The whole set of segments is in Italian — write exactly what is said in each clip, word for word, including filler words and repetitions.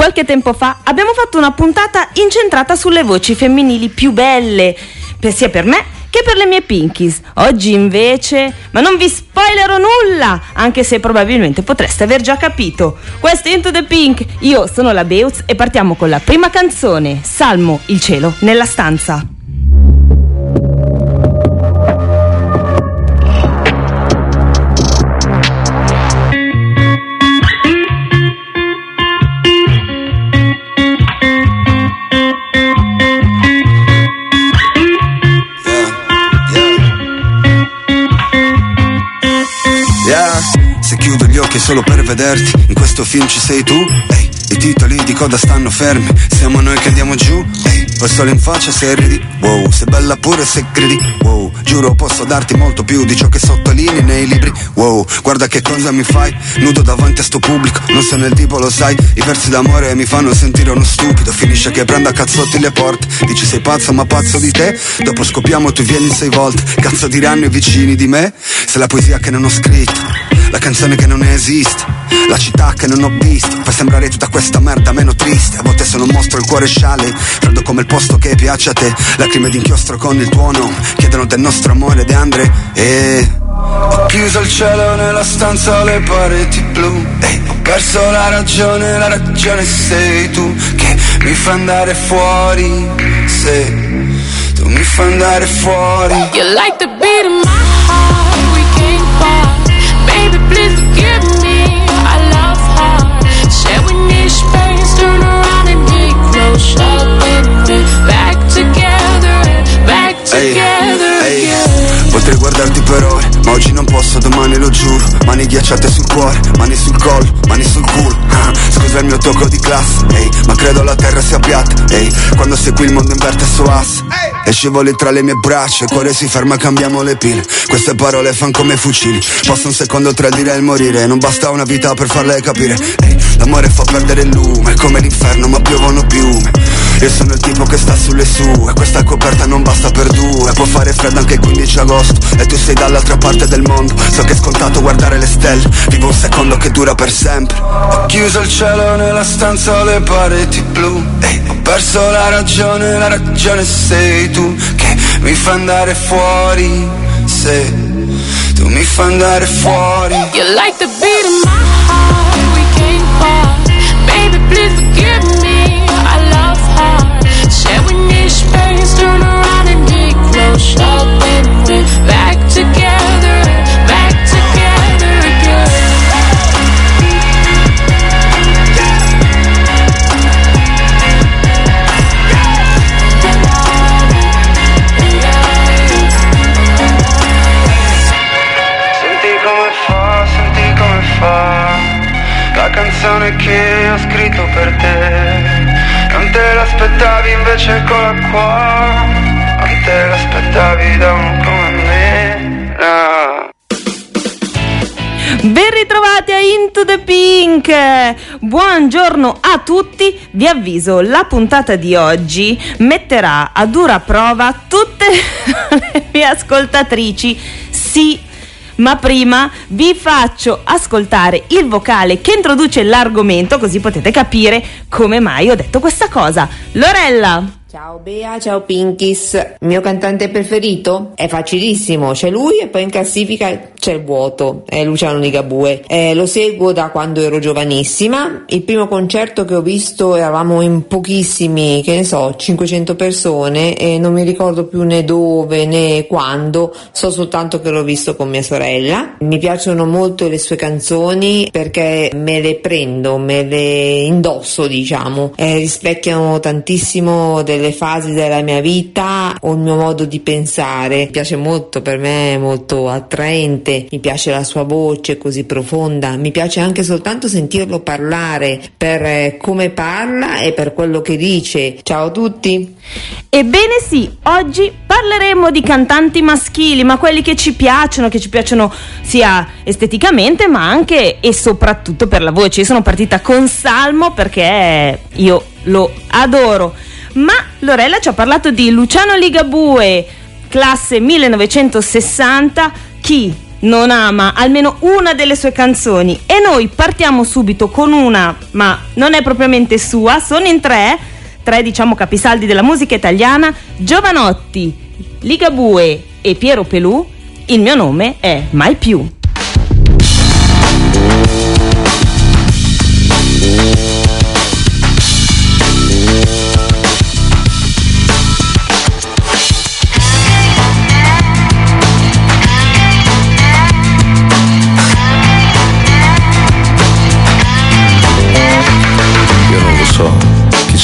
Qualche tempo fa abbiamo fatto una puntata incentrata sulle voci femminili più belle, sia per me che per le mie pinkies. Oggi invece, ma non vi spoilerò nulla, anche se probabilmente potreste aver già capito. Questo è Into the Pink, io sono la Beuz e partiamo con la prima canzone, Salmo, il cielo nella stanza. Solo per vederti, in questo film ci sei tu, ehi, i titoli di coda stanno fermi, siamo noi che andiamo giù, ehi, ho il sole in faccia se ridi, wow, sei bella pure se credi, wow, giuro posso darti molto più di ciò che sottolinei nei libri, wow, guarda che cosa mi fai, nudo davanti a sto pubblico, non sono il tipo lo sai, i versi d'amore mi fanno sentire uno stupido, finisce che prendo a cazzotti le porte, dici sei pazzo ma pazzo di te, dopo scopiamo tu vieni sei volte, cazzo diranno i vicini di me, se la poesia che non ho scritto, la canzone che non esiste, la città che non ho visto, fa sembrare tutta questa merda meno triste. A volte sono un mostro, il cuore sciale, freddo come il posto che piace a te. Lacrime d'inchiostro con il tuo nome, chiedono del nostro amore De André. E ho chiuso il cielo nella stanza, le pareti blu, e ho perso la ragione, la ragione sei tu che mi fa andare fuori, se tu mi fa andare fuori. You like the beat of my heart, we came far. Baby, please forgive me, I love her. Share we need space, turn around and get closer. Baby, back together, back together again. Potrei guardarti per ore, ma oggi non posso, domani lo giuro. Mani ghiacciate sul cuore, mani sul collo, mani sul culo. ah, Scusa il mio tocco di classe, ehi, ma credo la terra sia piatta, ehi, quando sei qui il mondo inverte il suo asse, e scivoli tra le mie braccia, il cuore si ferma, cambiamo le pile. Queste parole fan come fucili, passa un secondo tra il dire e il morire, non basta una vita per farle capire. Ehi, l'amore fa perdere il lume, come l'inferno ma piovono piume. Io sono il tipo che sta sulle sue, questa coperta non basta per due. Può fare freddo anche il quindici agosto, e tu sei dall'altra parte del mondo. So che è scontato guardare le stelle, vivo un secondo che dura per sempre. Ho chiuso il cielo nella stanza, le pareti blu, e ho perso la ragione, la ragione sei tu che mi fa andare fuori, se tu mi fa andare fuori. You like the beat of my heart, we came far. Baby please forgive me, I love her. Share we need space, turn around and get closer. Baby, back together, back together again. Senti come fa, senti come fa la canzone che ho scritto per te. Non te l'aspettavi invece, eccola qua. Non te l'aspettavi da uno come me, no. Ben ritrovati a Into the Pink. Buongiorno a tutti. Vi avviso, la puntata di oggi metterà a dura prova tutte le mie ascoltatrici. Sì, ma prima vi faccio ascoltare il vocale che introduce l'argomento, così potete capire come mai ho detto questa cosa. Lorella! Ciao Bea, ciao Pinkis. Il mio cantante preferito? È facilissimo, c'è lui e poi in classifica c'è il vuoto, è Luciano Ligabue. Eh, lo seguo da quando ero giovanissima, il primo concerto che ho visto eravamo in pochissimi, che ne so, cinquecento persone e non mi ricordo più né dove né quando, so soltanto che l'ho visto con mia sorella. Mi piacciono molto le sue canzoni perché me le prendo, me le indosso diciamo, eh, rispecchiano tantissimo delle le fasi della mia vita o il mio modo di pensare. Mi piace molto, per me è molto attraente, mi piace la sua voce così profonda, mi piace anche soltanto sentirlo parlare per come parla e per quello che dice. Ciao a tutti. Ebbene sì, oggi parleremo di cantanti maschili, ma quelli che ci piacciono, che ci piacciono sia esteticamente ma anche e soprattutto per la voce. Io sono partita con Salmo perché io lo adoro. Ma Lorella ci ha parlato di Luciano Ligabue, classe millenovecentosessanta, chi non ama almeno una delle sue canzoni. E noi partiamo subito con una, ma non è propriamente sua, sono in tre, tre diciamo capisaldi della musica italiana: Giovanotti, Ligabue e Piero Pelù. Il mio nome è Mai Più.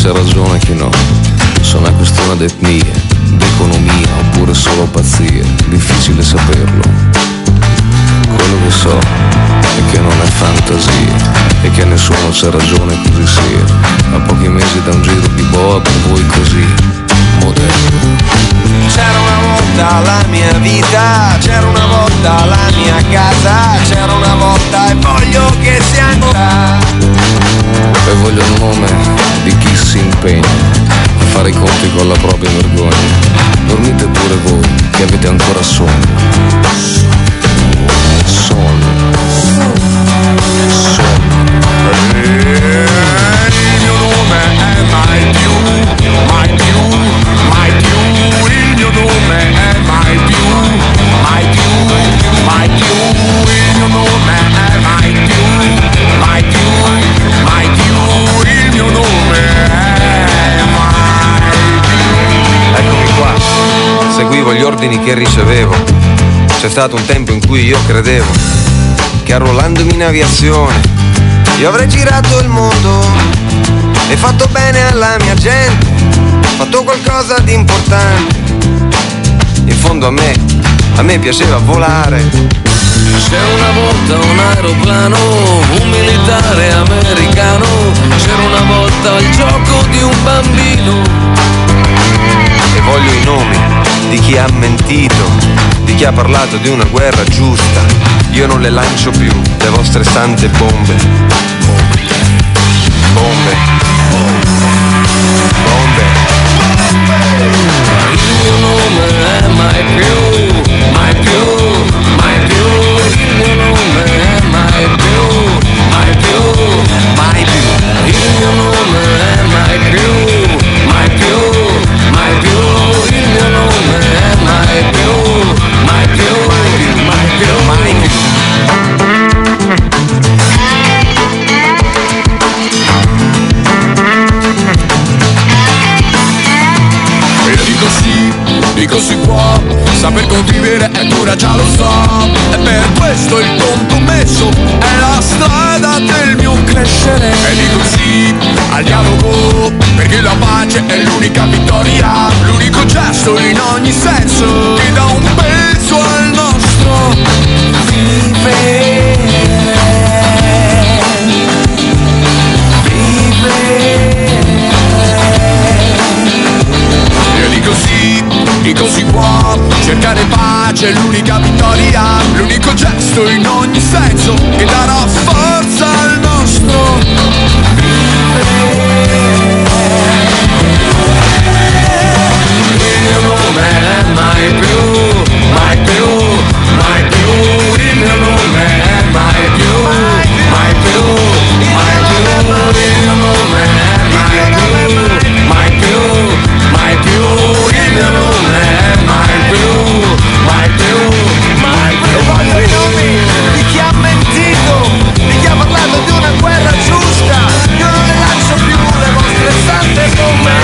Ragione che no, sono una questione d'etnia, d'economia oppure solo pazzia, difficile saperlo. Quello che so è che non è fantasia e che a nessuno c'è ragione così sia, a pochi mesi da un giro di boa per voi così, moderno. C'era una volta la mia vita, c'era una volta la mia casa, c'era una volta e voglio che sia ancora. E voglio il nome di chi si impegna a fare i conti con la propria vergogna. Dormite pure voi che avete ancora sonno. Sonno. Sonno. Il mio nome è Mai Più, Mai Più, Mai Più. Il mio nome è Mai Più, Mai Più, Mai Più. Il mio nome è Mai Più, Mai Più. Il mio nome è Mai Più. Eccomi qua, seguivo gli ordini che ricevevo. C'è stato un tempo in cui io credevo che arruolandomi in aviazione io avrei girato il mondo e fatto bene alla mia gente, fatto qualcosa di importante. In fondo a me, a me piaceva volare. C'è una volta un aeroplano, un militare americano, c'era una volta il gioco di un bambino. E voglio i nomi di chi ha mentito, di chi ha parlato di una guerra giusta. Io non le lancio più, le vostre sante bombe. Bombe. Bombe. Bombe. Il mio nome è Mai Più, Mai Più, Mai Più. Il mio nome è Mai Più, Mai Più, Mai Più. Il mio nome è Mai Più, Mai Più, Mai Più. Il mio nome è Mai Più, Mai Più, Mai Più, Mai Più. E dico sì, dico si può, saper convivere è cura, già lo so. E per questo il compromesso è la strada del mio crescere. E dico sì al dialogo, perché la pace è l'unica vittoria, l'unico gesto in ogni senso che dà un peso al nostro vivere. Vivere. E dico sì, dico si può, cercare pace è l'unica vittoria, l'unico gesto in ogni senso che darà forza al nostro vivere. Il mio nome è Mai Più, Mai Più, Mai Più. Il mio nome è Mai Più, Mai Più, Mai Più. Il mio nome è Mai Più, Mai Più, Mai Più. Il mio nome è Mai Più, Mai Più, Mai Più. Voglio i nomi di chi ha mentito, di chi ha parlato di una guerra giusta. Io non le lancio più le vostre sante bombe.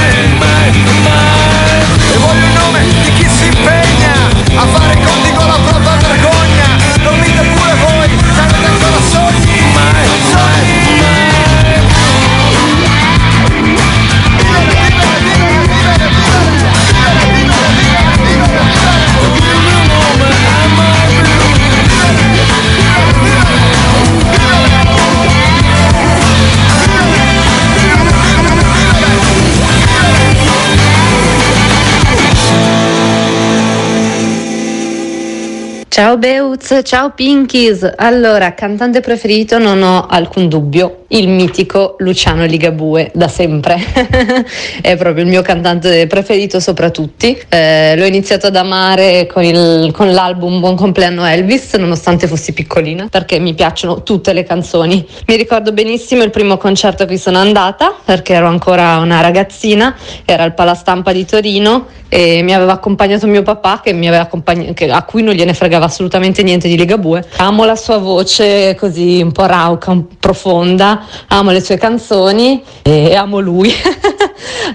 E voglio il nome di chi si impegna a fare conti con la propria vergogna. Dormite pure voi, avete ancora sogni, mai sogni. Ciao Beuz, ciao Pinkies. Allora, cantante preferito non ho alcun dubbio, il mitico Luciano Ligabue, da sempre. È proprio il mio cantante preferito sopra tutti. Eh, l'ho iniziato ad amare con, il, con l'album Buon compleanno Elvis, nonostante fossi piccolina, perché mi piacciono tutte le canzoni. Mi ricordo benissimo il primo concerto a cui sono andata, perché ero ancora una ragazzina, era al Palastampa di Torino e mi aveva accompagnato mio papà, che mi aveva accompagnato, che, a cui non gliene fregava assolutamente niente di Ligabue. Amo la sua voce così un po' rauca, un po' profonda, amo le sue canzoni e amo lui. Uh,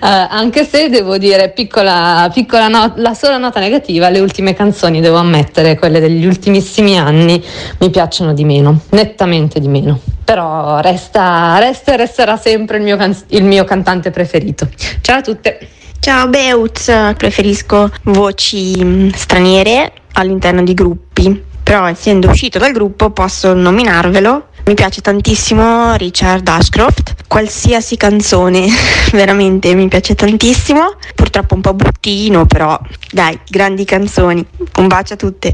anche se devo dire piccola, piccola no- la sola nota negativa, le ultime canzoni, devo ammettere, quelle degli ultimissimi anni mi piacciono di meno, nettamente di meno, però resta, resta e resterà sempre il mio, can- il mio cantante preferito. Ciao a tutte. Ciao Beutz, preferisco voci straniere all'interno di gruppi, però essendo uscito dal gruppo posso nominarvelo. Mi piace tantissimo Richard Ashcroft, qualsiasi canzone, veramente mi piace tantissimo. Purtroppo un po' bruttino, però dai, grandi canzoni. Un bacio a tutte.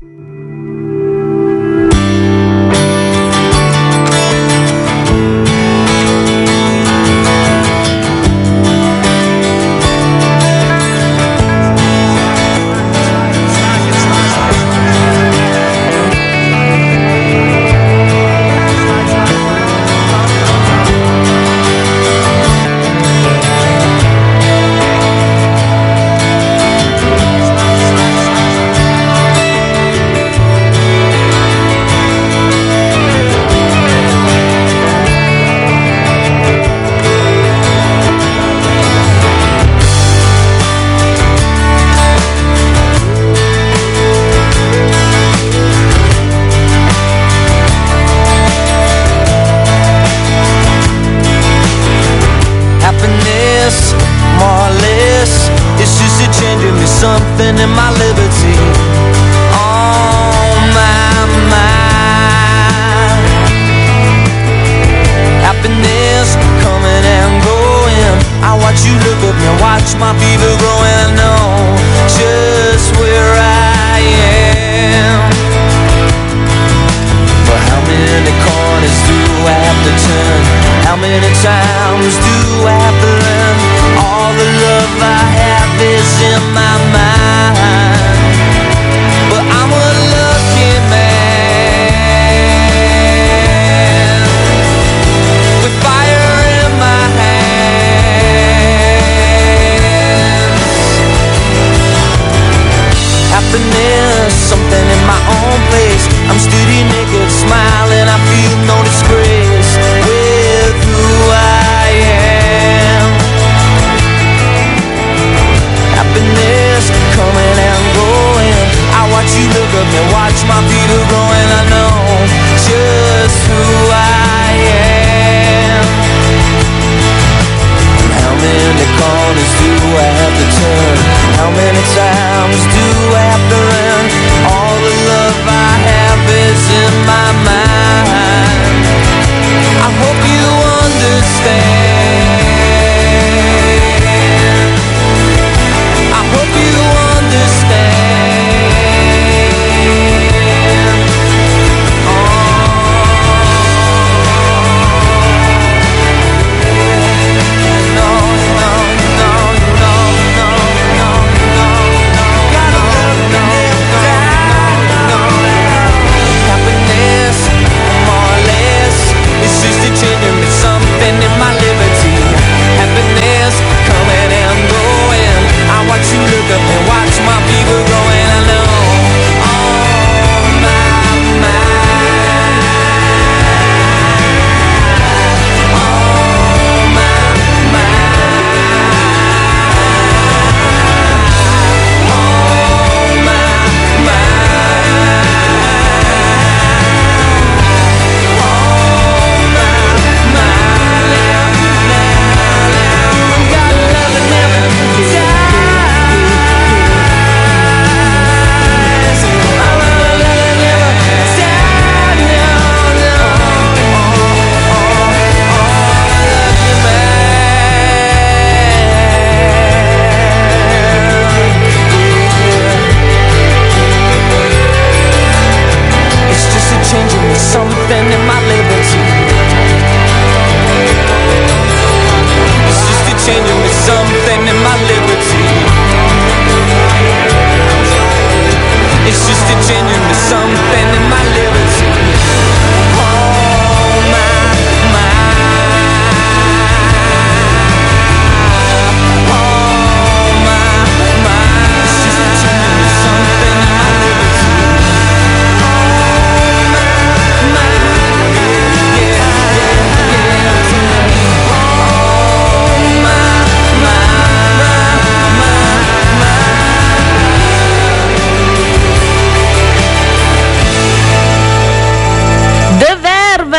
Been there.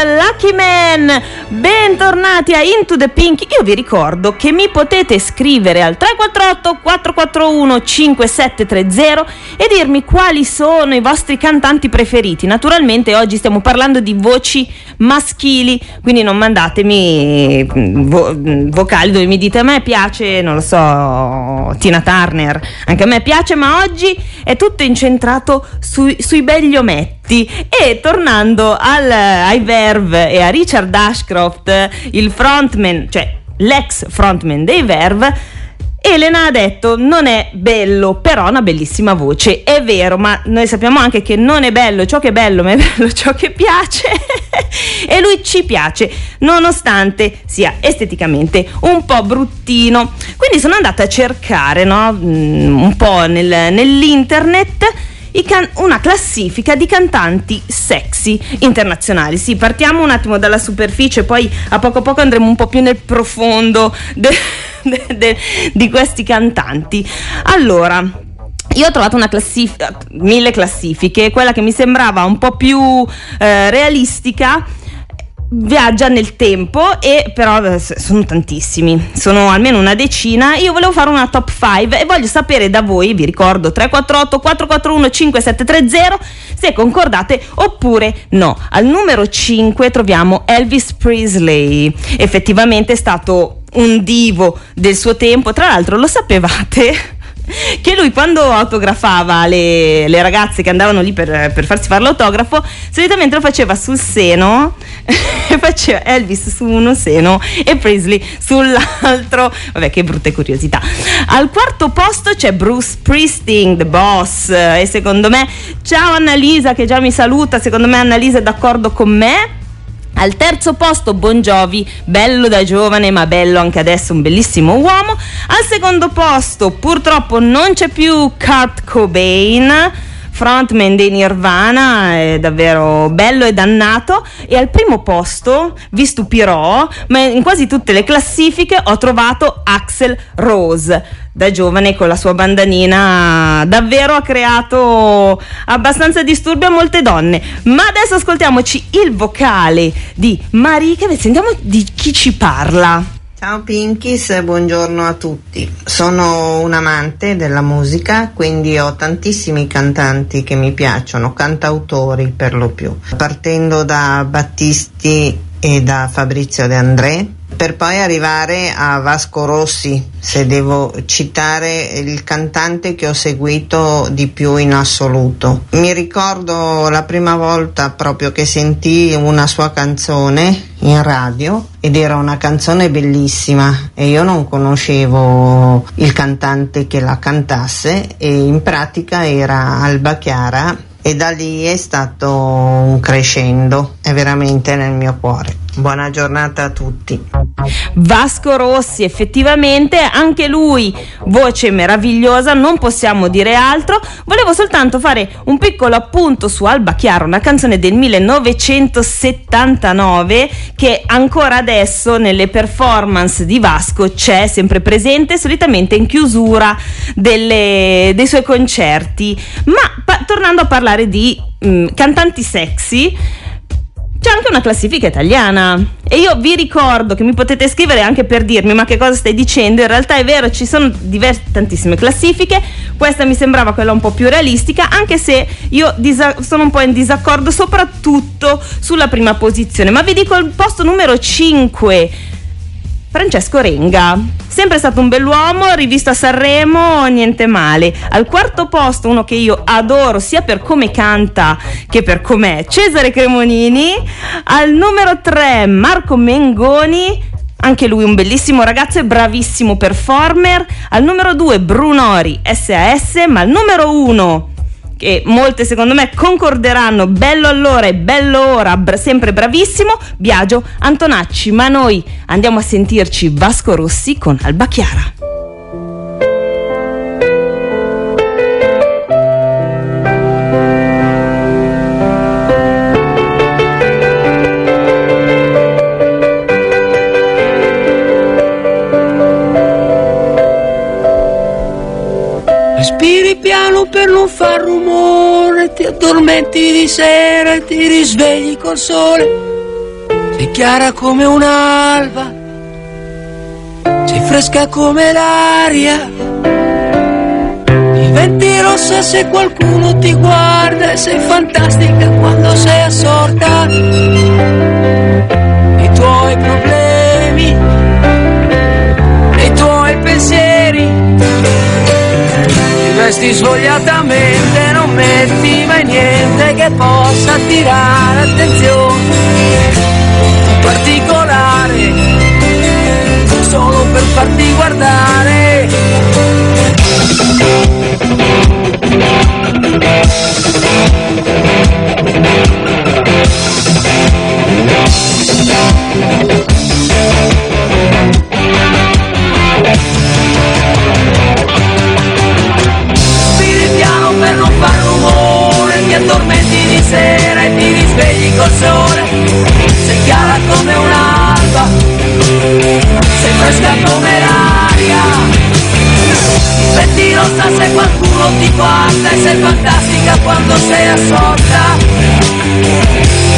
Lucky Man, bentornati a Into the Pink. Io vi ricordo che mi potete scrivere al tre quattro otto quattro quattro uno cinque sette tre zero e dirmi quali sono i vostri cantanti preferiti. Naturalmente oggi stiamo parlando di voci maschili, quindi non mandatemi vo- vocali dove mi dite a me piace, non lo so, Tina Turner, anche a me piace, ma oggi è tutto incentrato sui, sui begli ometti. E tornando al, ai Verve e a Richard Ashcroft, il frontman, cioè l'ex frontman dei Verve, Elena ha detto: non è bello, però ha una bellissima voce. È vero, ma noi sappiamo anche che non è bello ciò che è bello, ma è bello ciò che piace. E lui ci piace, nonostante sia esteticamente un po' bruttino. Quindi sono andata a cercare, no, un po' nel, nell'internet una classifica di cantanti sexy internazionali. Sì, partiamo un attimo dalla superficie, poi a poco a poco andremo un po' più nel profondo de, de, de, di questi cantanti. Allora, io ho trovato una classifica, mille classifiche, quella che mi sembrava un po' più eh, realistica. Viaggia nel tempo, e però sono tantissimi, sono almeno una decina. Io volevo fare una top cinque e voglio sapere da voi, vi ricordo tre quattro otto quattro quattro uno cinque sette tre zero, se concordate oppure no. Al numero cinque troviamo Elvis Presley. Effettivamente è stato un divo del suo tempo. Tra l'altro, lo sapevate che lui, quando autografava le, le ragazze che andavano lì per, per farsi fare l'autografo, solitamente lo faceva sul seno e faceva Elvis su uno seno e Presley sull'altro. Vabbè, che brutte curiosità. Al quarto posto c'è Bruce Springsteen, The Boss, e secondo me, ciao Annalisa che già mi saluta, secondo me Annalisa è d'accordo con me. Al terzo posto Bon Jovi, bello da giovane ma bello anche adesso, un bellissimo uomo. Al secondo posto, purtroppo non c'è più, Kurt Cobain, frontman dei Nirvana, è davvero bello e dannato. E al primo posto, vi stupirò, ma in quasi tutte le classifiche ho trovato Axel Rose. Da giovane, con la sua bandanina, davvero ha creato abbastanza disturbi a molte donne. Ma adesso ascoltiamoci il vocale di Marie, che sentiamo di chi ci parla. Ciao Pinkies, buongiorno a tutti. Sono un amante della musica, quindi ho tantissimi cantanti che mi piacciono, cantautori per lo più, partendo da Battisti e da Fabrizio De André, per poi arrivare a Vasco Rossi, se devo citare il cantante che ho seguito di più in assoluto. Mi ricordo la prima volta proprio che sentii una sua canzone in radio, ed era una canzone bellissima e io non conoscevo il cantante che la cantasse, e in pratica era Alba Chiara, e da lì è stato un crescendo, è veramente nel mio cuore. Buona giornata a tutti. Vasco Rossi, effettivamente anche lui voce meravigliosa, non possiamo dire altro. Volevo soltanto fare un piccolo appunto su Alba Chiara, una canzone del millenovecentosettantanove che ancora adesso nelle performance di Vasco c'è sempre presente, solitamente in chiusura delle, dei suoi concerti. Ma pa- tornando a parlare di mh, cantanti sexy, c'è anche una classifica italiana, e io vi ricordo che mi potete scrivere anche per dirmi: ma che cosa stai dicendo? In realtà è vero, ci sono diverse, tantissime classifiche. Questa mi sembrava quella un po' più realistica, anche se io disa- sono un po' in disaccordo soprattutto sulla prima posizione. Ma vi dico il posto numero cinque, Francesco Renga, sempre stato un bell'uomo, rivisto a Sanremo, niente male. Al quarto posto uno che io adoro sia per come canta che per com'è, Cesare Cremonini. Al numero tre Marco Mengoni, anche lui un bellissimo ragazzo e bravissimo performer. Al numero due Brunori S A S, ma al numero uno, che molte secondo me concorderanno, bello allora e bello ora, bra- sempre bravissimo, Biagio Antonacci. Ma noi andiamo a sentirci Vasco Rossi con Alba Chiara. Respiri piano per non far rumore, ti addormenti di sera e ti risvegli col sole. Sei chiara come un'alba, sei fresca come l'aria, diventi rossa se qualcuno ti guarda e sei fantastica quando sei assorta nei tuoi problemi, nei tuoi pensieri, ti vesti svogliatamente, non metti mai niente che possa attirare attenzione particolare, solo per farti guardare. Spiri piano per non far rumore, ti addormenti di sera e ti risvegli col sole. Sei chiara come un'alba, sei fresca come l'aria, diventi rossa se qualcuno ti guarda e sei fantastica quando sei assorta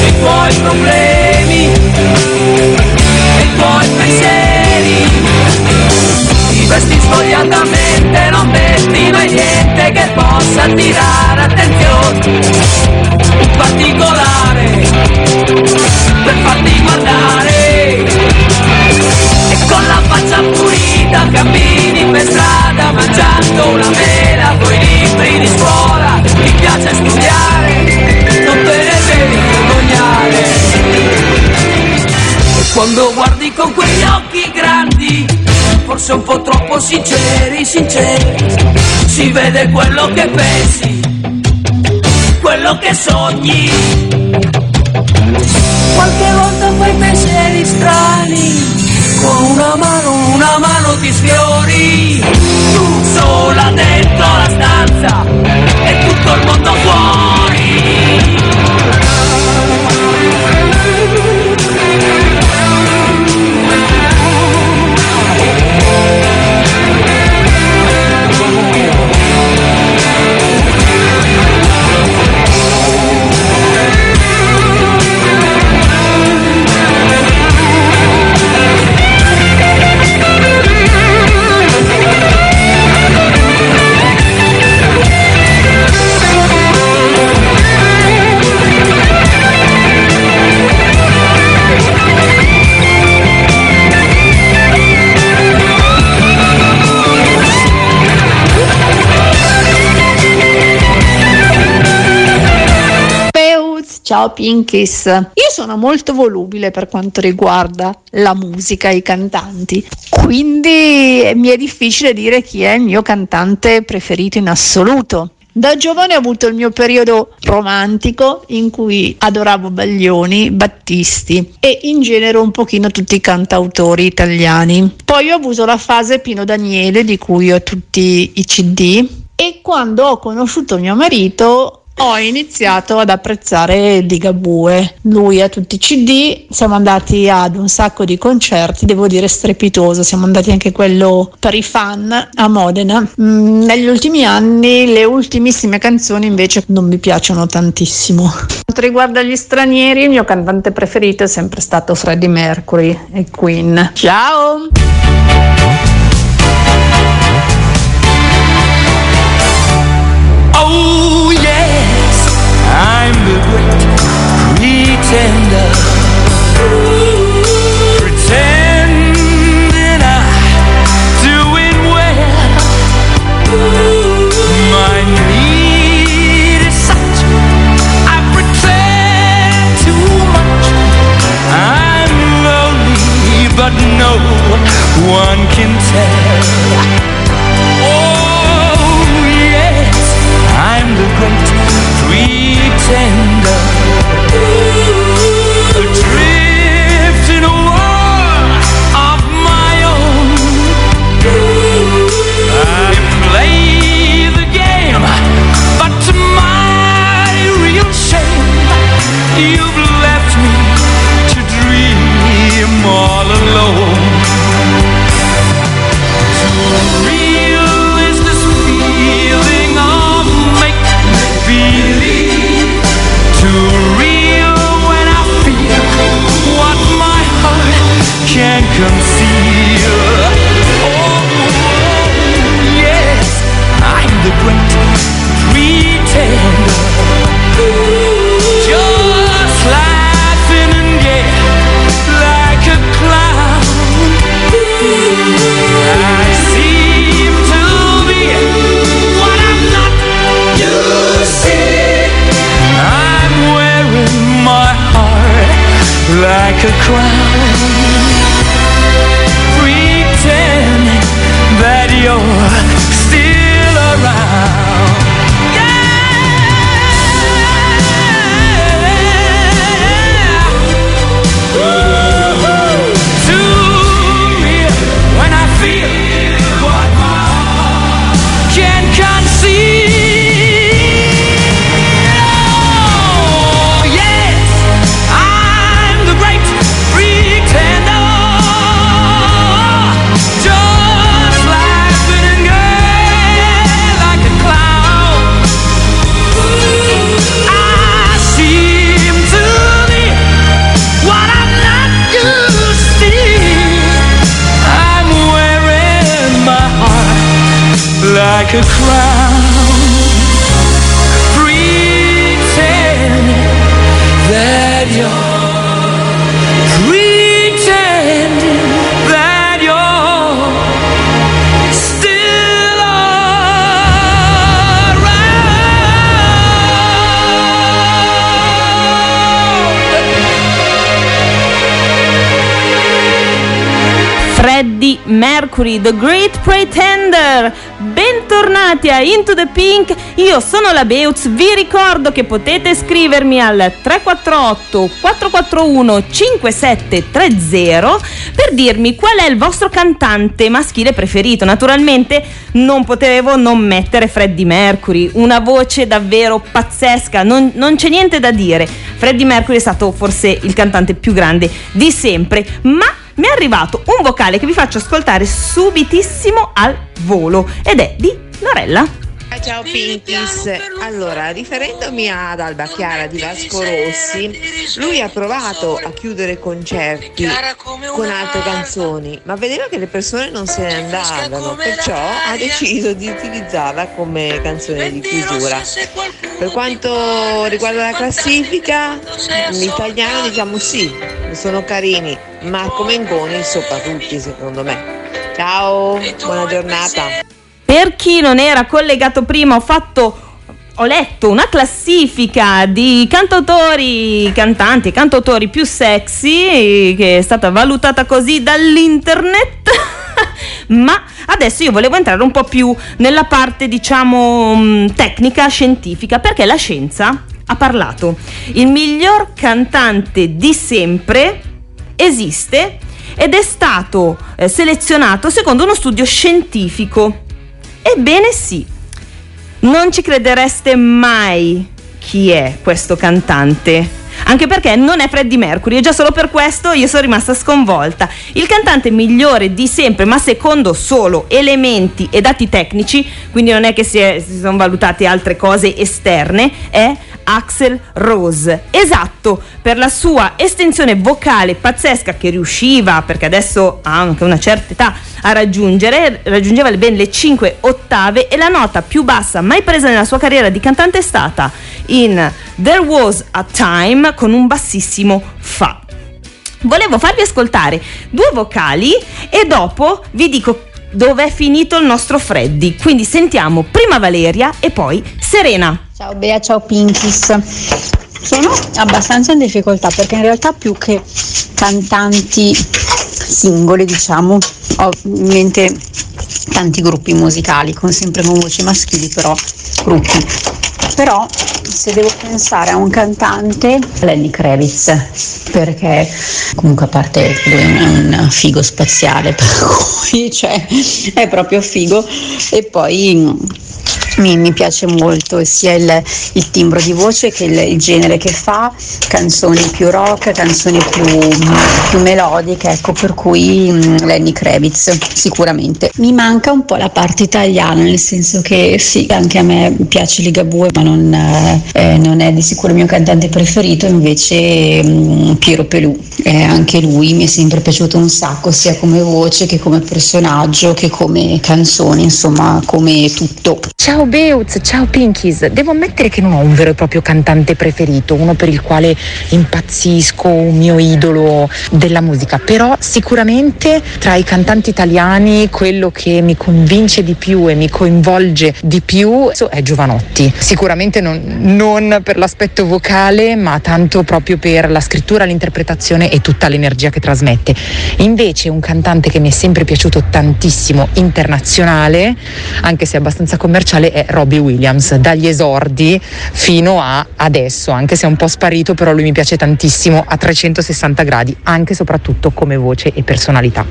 nei tuoi problemi, nei tuoi pensieri, ti vesti svogliatamente, non metti mai niente che possa attirare attenzione particolare per farti guardare, e con la faccia pulita cammini per strada mangiando una mela coi libri di scuola, ti piace studiare, non te ne devi vergognare, e quando guardi con quegli occhi grandi, forse un po' troppo sinceri, sinceri, si vede quello che pensi, quello che sogni. Qualche volta fai pensieri strani, con una mano, una mano ti sfiori, tu sola dentro la stanza e tutto il mondo fuori. Ciao Pinkies, io sono molto volubile per quanto riguarda la musica e i cantanti, quindi mi è difficile dire chi è il mio cantante preferito in assoluto. Da giovane ho avuto il mio periodo romantico in cui adoravo Baglioni, Battisti e in genere un pochino tutti i cantautori italiani. Poi ho avuto la fase Pino Daniele di cui ho tutti i C D e quando ho conosciuto mio marito ho iniziato ad apprezzare Ligabue, lui ha tutti i C D, siamo andati ad un sacco di concerti, devo dire strepitoso, siamo andati anche quello per i fan a Modena. Mm, negli ultimi anni le ultimissime canzoni invece non mi piacciono tantissimo. Per quanto riguarda gli stranieri, il mio cantante preferito è sempre stato Freddie Mercury e Queen. Ciao! Oh yeah! I'm the great pretender, pretending I'm doing well. My need is such, I pretend too much. I'm lonely, but no one can tell. Oh yes, I'm the great pretender. Tender. like a crown, pretend that you're still around. Yeah. Ooh, to me, when I feel what my heart can't conceive. Like a crown, pretend that you're, pretend that you're still around. Freddie Mercury, The Great Pretender. Bentornati a Into the Pink, io sono la Beutz, vi ricordo che potete scrivermi al tre quattro otto quattro quattro uno cinque sette tre zero per dirmi qual è il vostro cantante maschile preferito. Naturalmente non potevo non mettere Freddie Mercury, una voce davvero pazzesca, non, non c'è niente da dire. Freddie Mercury è stato forse il cantante più grande di sempre, ma mi è arrivato un vocale che vi faccio ascoltare subitissimo al volo ed è di Lorella. Ciao Pinkies, allora riferendomi ad Alba Chiara di Vasco Rossi, lui ha provato a chiudere concerti con altre canzoni, ma vedeva che le persone non se ne andavano, perciò ha deciso di utilizzarla come canzone di chiusura. Per quanto riguarda la classifica, l'italiano diciamo sì, sono carini, Marco Mengoni sopra tutti secondo me. Ciao, buona giornata. Per chi non era collegato prima, ho fatto, ho letto una classifica di cantautori, cantanti e cantautori più sexy che è stata valutata così dall'internet, ma adesso io volevo entrare un po' più nella parte, diciamo, tecnica, scientifica, perché la scienza ha parlato. Il miglior cantante di sempre esiste ed è stato eh, selezionato secondo uno studio scientifico. Ebbene sì, non ci credereste mai chi è questo cantante, anche perché non è Freddie Mercury e già solo per questo io sono rimasta sconvolta. Il cantante migliore di sempre, ma secondo solo elementi e dati tecnici, quindi non è che si, è, si sono valutate altre cose esterne, è Axel Rose, esatto, per la sua estensione vocale pazzesca che riusciva, perché adesso ha anche una certa età, a raggiungere, raggiungeva ben le cinque ottave, e la nota più bassa mai presa nella sua carriera di cantante è stata in There Was a Time con un bassissimo Fa. Volevo farvi ascoltare due vocali e dopo vi dico dov'è finito il nostro Freddy, quindi sentiamo prima Valeria e poi Serena. Ciao Bea, ciao Pinkies. Sono abbastanza in difficoltà perché in realtà più che cantanti singoli, diciamo, ho in mente tanti gruppi musicali con sempre con voci maschili, però gruppi. Però se devo pensare a un cantante, Lenny Kravitz, perché comunque a parte lui è un figo spaziale, per cui cioè è proprio figo, e poi Mi, mi piace molto sia il, il timbro di voce che il, il genere che fa, canzoni più rock, canzoni più, più melodiche, ecco, per cui Lenny Kravitz sicuramente. Mi manca un po' la parte italiana, nel senso che sì, anche a me piace Ligabue, ma non, eh, non è di sicuro il mio cantante preferito, invece mh, Piero Pelù, eh, anche lui mi è sempre piaciuto un sacco, sia come voce che come personaggio che come canzoni, insomma come tutto. Ciao ciao Beuz, ciao Pinkies. Devo ammettere che non ho un vero e proprio cantante preferito, uno per il quale impazzisco, un mio idolo della musica, però sicuramente tra i cantanti italiani quello che mi convince di più e mi coinvolge di più è Giovanotti. Sicuramente non, non per l'aspetto vocale, ma tanto proprio per la scrittura, l'interpretazione e tutta l'energia che trasmette. Invece un cantante che mi è sempre piaciuto tantissimo, internazionale, anche se abbastanza commerciale, è Robbie Williams, dagli esordi fino a adesso, anche se è un po' sparito, però lui mi piace tantissimo a trecentosessanta gradi, anche e soprattutto come voce e personalità.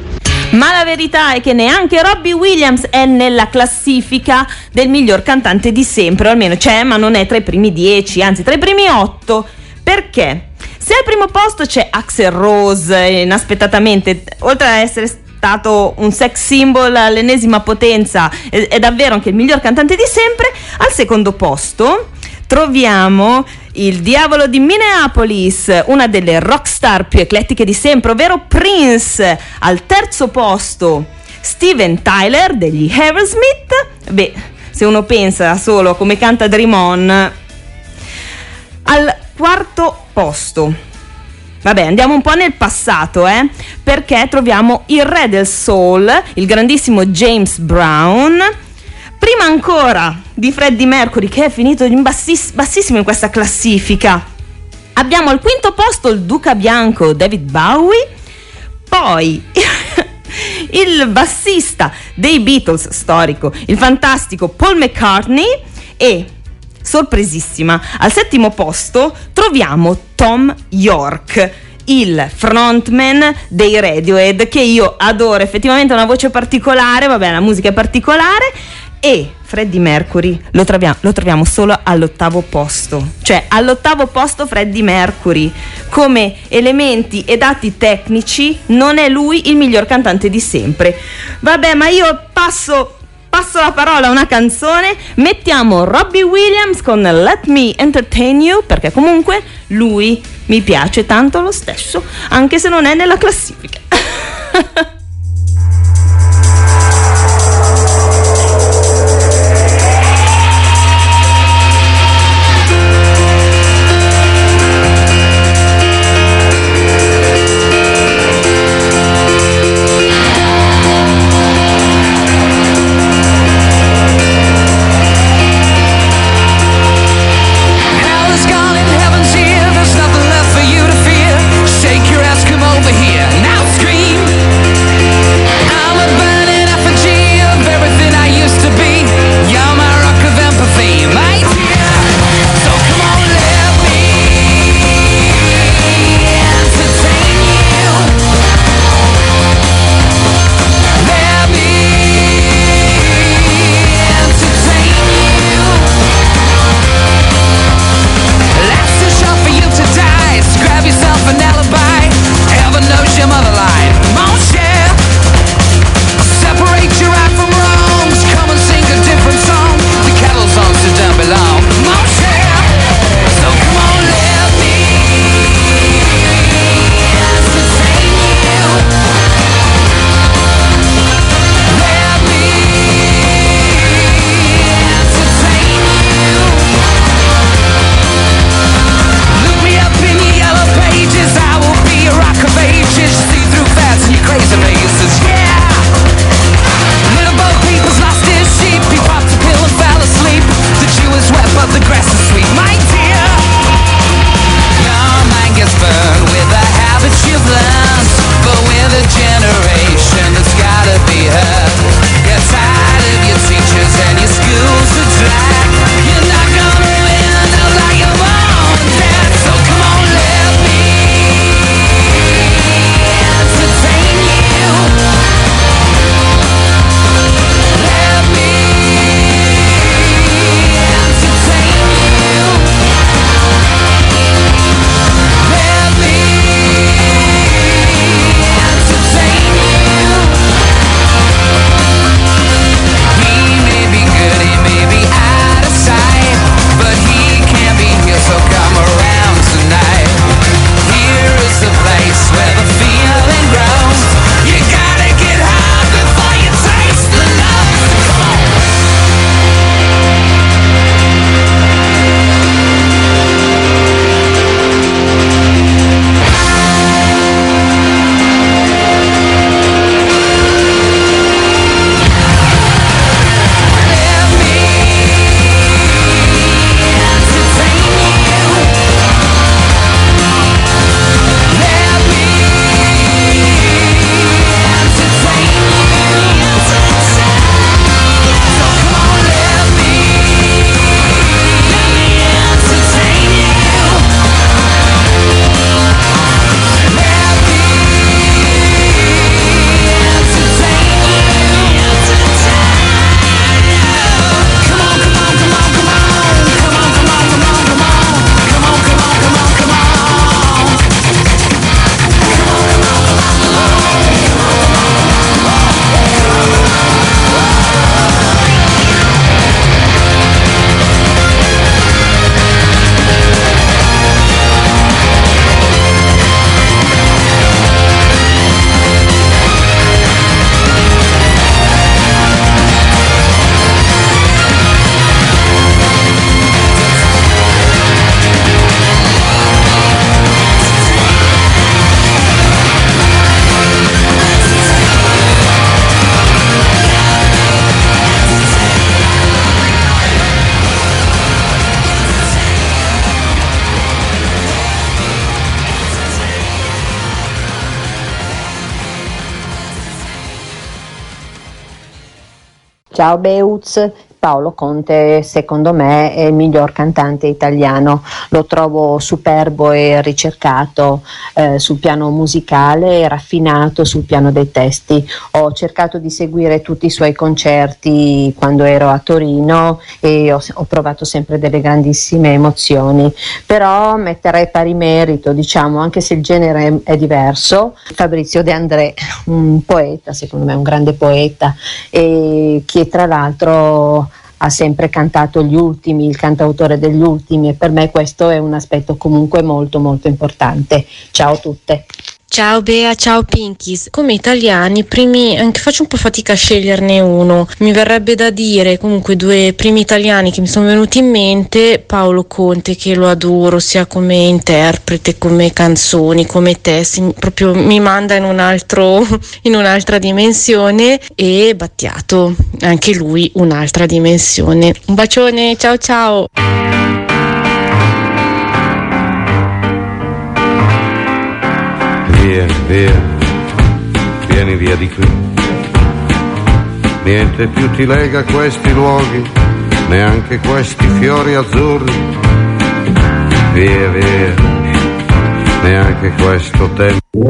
Ma la verità è che neanche Robbie Williams è nella classifica del miglior cantante di sempre, o almeno c'è, ma non è tra i primi dieci, anzi tra i primi otto. Perché? Se al primo posto c'è Axel Rose, inaspettatamente, oltre ad essere stato un sex symbol all'ennesima potenza, è, è davvero anche il miglior cantante di sempre, al secondo posto troviamo il diavolo di Minneapolis, una delle rockstar più eclettiche di sempre, ovvero Prince. Al terzo posto Steven Tyler degli Aerosmith. Beh, se uno pensa solo a come canta Dream On. Al quarto posto, vabbè, andiamo un po' nel passato, eh, perché troviamo il re del soul, il grandissimo James Brown. Prima ancora di Freddie Mercury, che è finito in bassis- bassissimo in questa classifica. Abbiamo al quinto posto il Duca Bianco David Bowie, poi il bassista dei Beatles storico, il fantastico Paul McCartney, e, sorpresissima, al settimo posto troviamo Tom York, il frontman dei Radiohead, che io adoro, effettivamente ha una voce particolare, vabbè, la musica è particolare. E Freddie Mercury lo troviamo, lo troviamo solo all'ottavo posto, cioè all'ottavo posto Freddie Mercury. Come elementi e dati tecnici non è lui il miglior cantante di sempre. Vabbè, ma io passo, passo la parola a una canzone, mettiamo Robbie Williams con Let Me Entertain You, perché comunque lui mi piace tanto lo stesso, anche se non è nella classifica. Over here, now scream! Ciao Beuz, Paolo Conte secondo me è il miglior cantante italiano, lo trovo superbo e ricercato eh, sul piano musicale e raffinato sul piano dei testi. Ho cercato di seguire tutti i suoi concerti quando ero a Torino e ho, ho provato sempre delle grandissime emozioni, però metterei pari merito, diciamo, anche se il genere è diverso, Fabrizio De André, un poeta, secondo me un grande poeta, e che tra l'altro ha sempre cantato gli ultimi, il cantautore degli ultimi, e per me questo è un aspetto comunque molto molto importante. Ciao a tutte. Ciao Bea, ciao Pinkies. Come italiani, primi, anche faccio un po' fatica a sceglierne uno. Mi verrebbe da dire comunque due primi italiani che mi sono venuti in mente: Paolo Conte, che lo adoro sia come interprete, come canzoni, come testi, proprio mi manda in un altro, in un'altra dimensione, e Battiato, anche lui un'altra dimensione. Un bacione, ciao ciao. Via, via, vieni via di qui. Niente più ti lega questi luoghi, neanche questi fiori azzurri. Via, via, neanche questo tempo.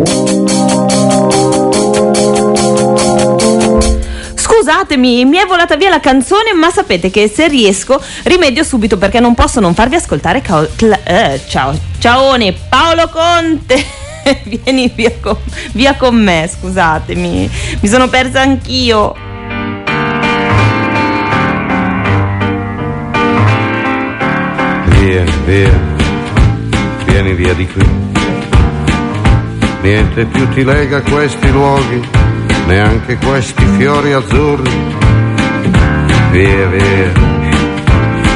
Scusatemi, mi è volata via la canzone, ma sapete che se riesco rimedio subito, perché non posso non farvi ascoltare ca- cl- eh, ciao, ciaone, Paolo Conte. Vieni via con, via con me, scusatemi, mi sono persa anch'io. Via, via, vieni via di qui. Niente più ti lega questi luoghi, neanche questi fiori azzurri. Via, via,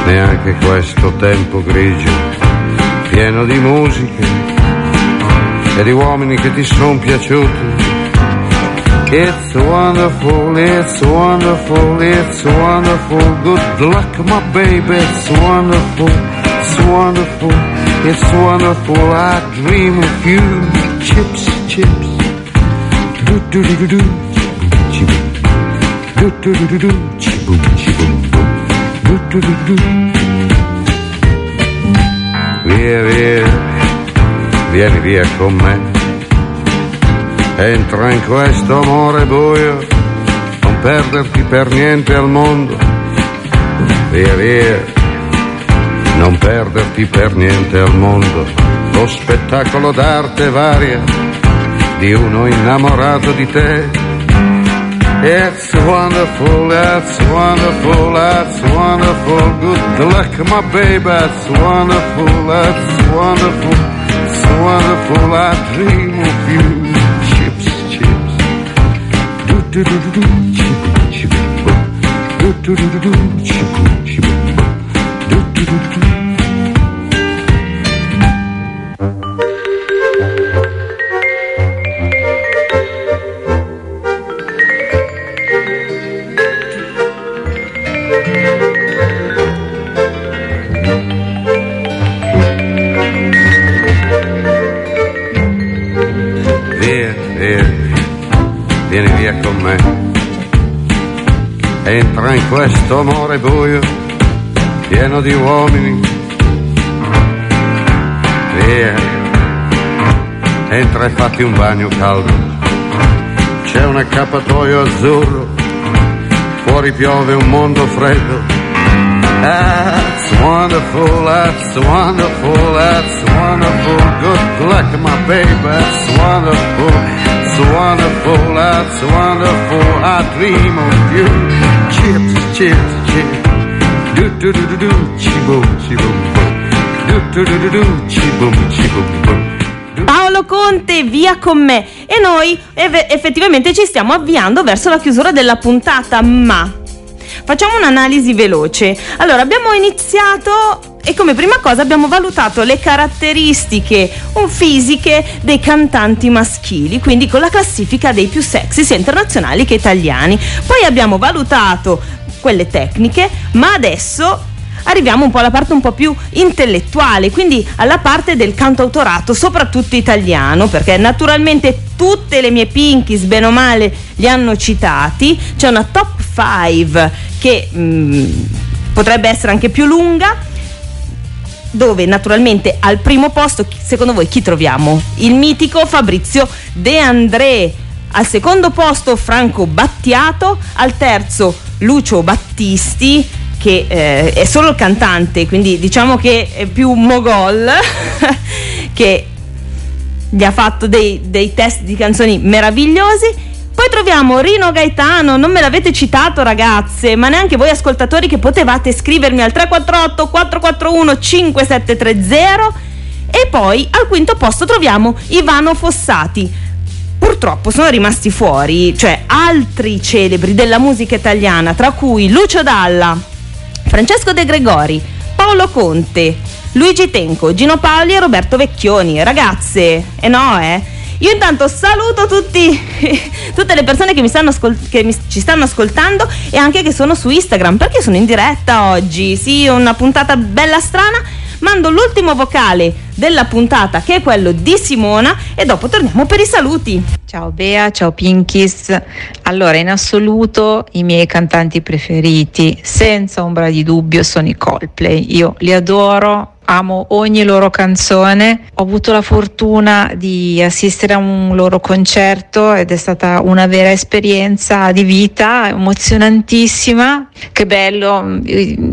neanche questo tempo grigio, pieno di musiche e di uomini che ti son piaciuti. It's wonderful, it's wonderful, it's wonderful. Good luck my baby, it's wonderful, it's wonderful, it's wonderful. I dream of you. Chips, chips, do do do do do, do do do do do, do do do do. Via, via, vieni via con me, entra in questo amore buio, non perderti per niente al mondo. Via, via, non perderti per niente al mondo. Lo spettacolo d'arte varia di uno innamorato di te. It's wonderful, that's wonderful, that's wonderful. Good luck my baby, that's wonderful, that's wonderful. It's wonderful, I dream of you. Chips, chips, do do do do do, chip chip, do do do do do, chip chip, do do do do. Entra in questo amore buio, pieno di uomini. Via, entra e fatti un bagno caldo. C'è un accappatoio azzurro, fuori piove un mondo freddo. That's wonderful, that's wonderful, that's wonderful. Good luck my baby, that's wonderful. It's wonderful, that's wonderful, I dream of you. Chips, chips, chips, do do do do do, chibum chibum, do do do do do, chibum chibum. Paolo Conte, via con me. E noi ev- effettivamente ci stiamo avviando verso la chiusura della puntata, ma facciamo un'analisi veloce. Allora, abbiamo iniziato e come prima cosa abbiamo valutato le caratteristiche fisiche dei cantanti maschili, quindi con la classifica dei più sexy sia internazionali che italiani. Poi abbiamo valutato quelle tecniche, ma adesso arriviamo un po' alla parte un po' più intellettuale, quindi alla parte del cantautorato, soprattutto italiano, perché naturalmente tutte le mie Pinkies, bene o male, li hanno citati. C'è una top cinque, che mh, potrebbe essere anche più lunga, dove naturalmente al primo posto, secondo voi chi troviamo? Il mitico Fabrizio De André, al secondo posto Franco Battiato, al terzo Lucio Battisti, che eh, è solo il cantante, quindi diciamo che è più mogol che gli ha fatto dei, dei test di canzoni meravigliosi. Poi troviamo Rino Gaetano, non me l'avete citato ragazze, ma neanche voi ascoltatori, che potevate scrivermi al tre quattro otto quattro quattro uno cinque sette tre zero. E poi al quinto posto troviamo Ivano Fossati. Purtroppo sono rimasti fuori, cioè, altri celebri della musica italiana, tra cui Lucio Dalla, Francesco De Gregori, Paolo Conte, Luigi Tenco, Gino Paoli e Roberto Vecchioni. Ragazze, eh no eh io intanto saluto tutti tutte le persone che mi stanno ascolt- che mi, ci stanno ascoltando, e anche che sono su Instagram, perché sono in diretta oggi. Sì, una puntata bella strana. Mando l'ultimo vocale della puntata, che è quello di Simona, e dopo torniamo per i saluti. Ciao Bea, ciao Pinkies. Allora, in assoluto i miei cantanti preferiti, senza ombra di dubbio, sono i Coldplay. Io li adoro, amo ogni loro canzone. Ho avuto la fortuna di assistere a un loro concerto ed è stata una vera esperienza di vita, emozionantissima. Che bello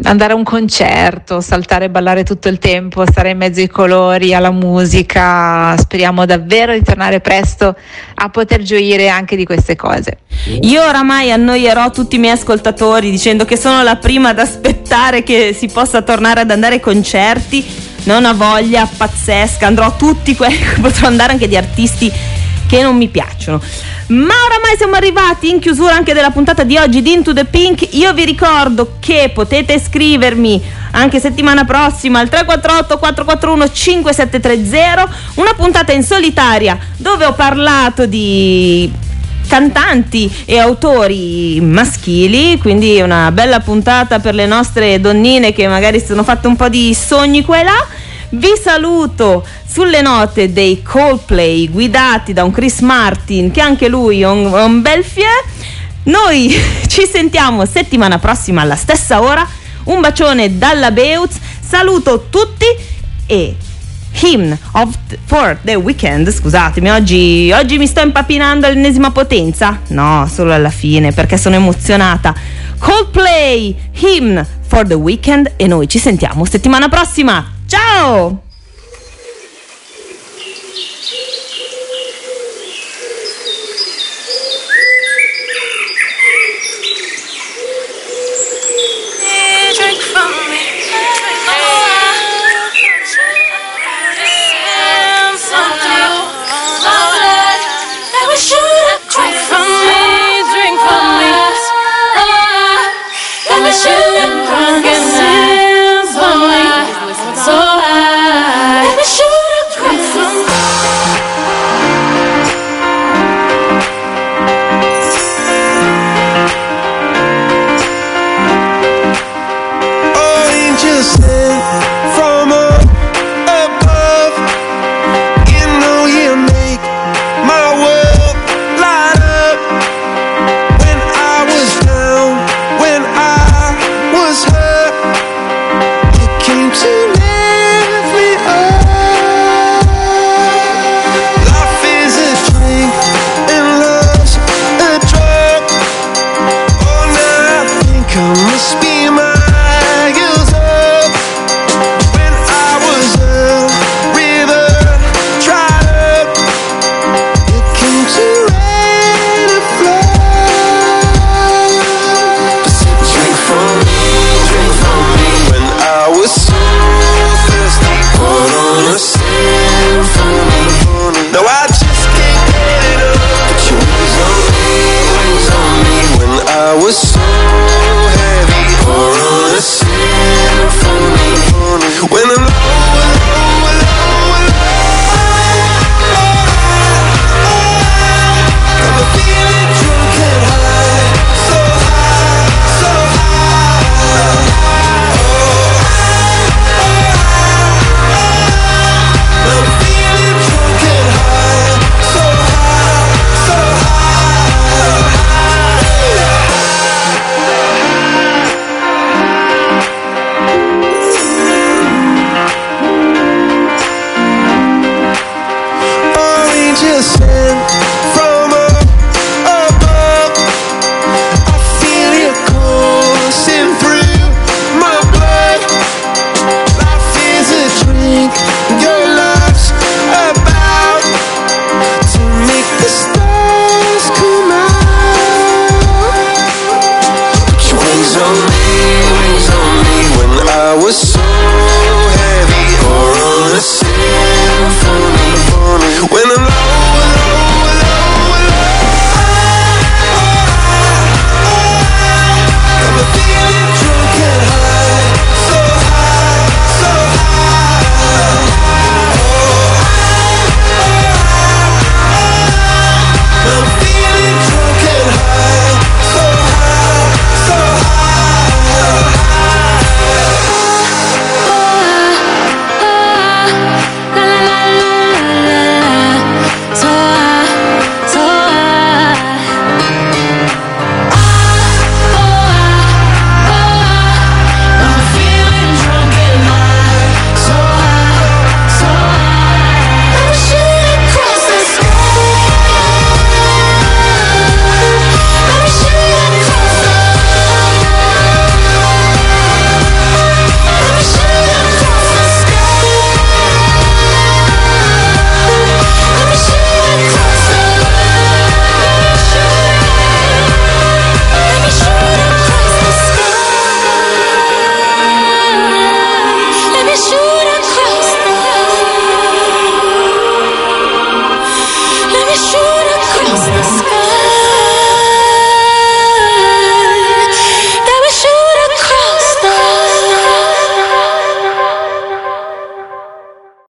andare a un concerto, saltare e ballare tutto il tempo, stare in mezzo ai colori, alla musica. Speriamo davvero di tornare presto a poter gioire anche di queste cose. Io oramai annoierò tutti i miei ascoltatori dicendo che sono la prima ad aspettare che si possa tornare ad andare ai concerti. Non ho voglia pazzesca, andrò a tutti quelli che potrò andare, anche di artisti che non mi piacciono. Ma oramai siamo arrivati in chiusura anche della puntata di oggi di Into the Pink. Io vi ricordo che potete scrivermi anche settimana prossima al tre quattro otto quattro quattro uno cinque sette tre zero, una puntata in solitaria dove ho parlato di cantanti e autori maschili, quindi una bella puntata per le nostre donnine che magari si sono fatte un po' di sogni qua e là. Vi saluto sulle note dei Coldplay, guidati da un Chris Martin che anche lui è un, un bel fiè. Noi ci sentiamo settimana prossima alla stessa ora. Un bacione dalla Beutz, saluto tutti e Hymn of the, for the Weekend. Scusatemi, oggi, oggi mi sto impapinando all'ennesima potenza. No, solo alla fine, perché sono emozionata. Coldplay, Hymn for the Weekend, e noi ci sentiamo settimana prossima. Ciao!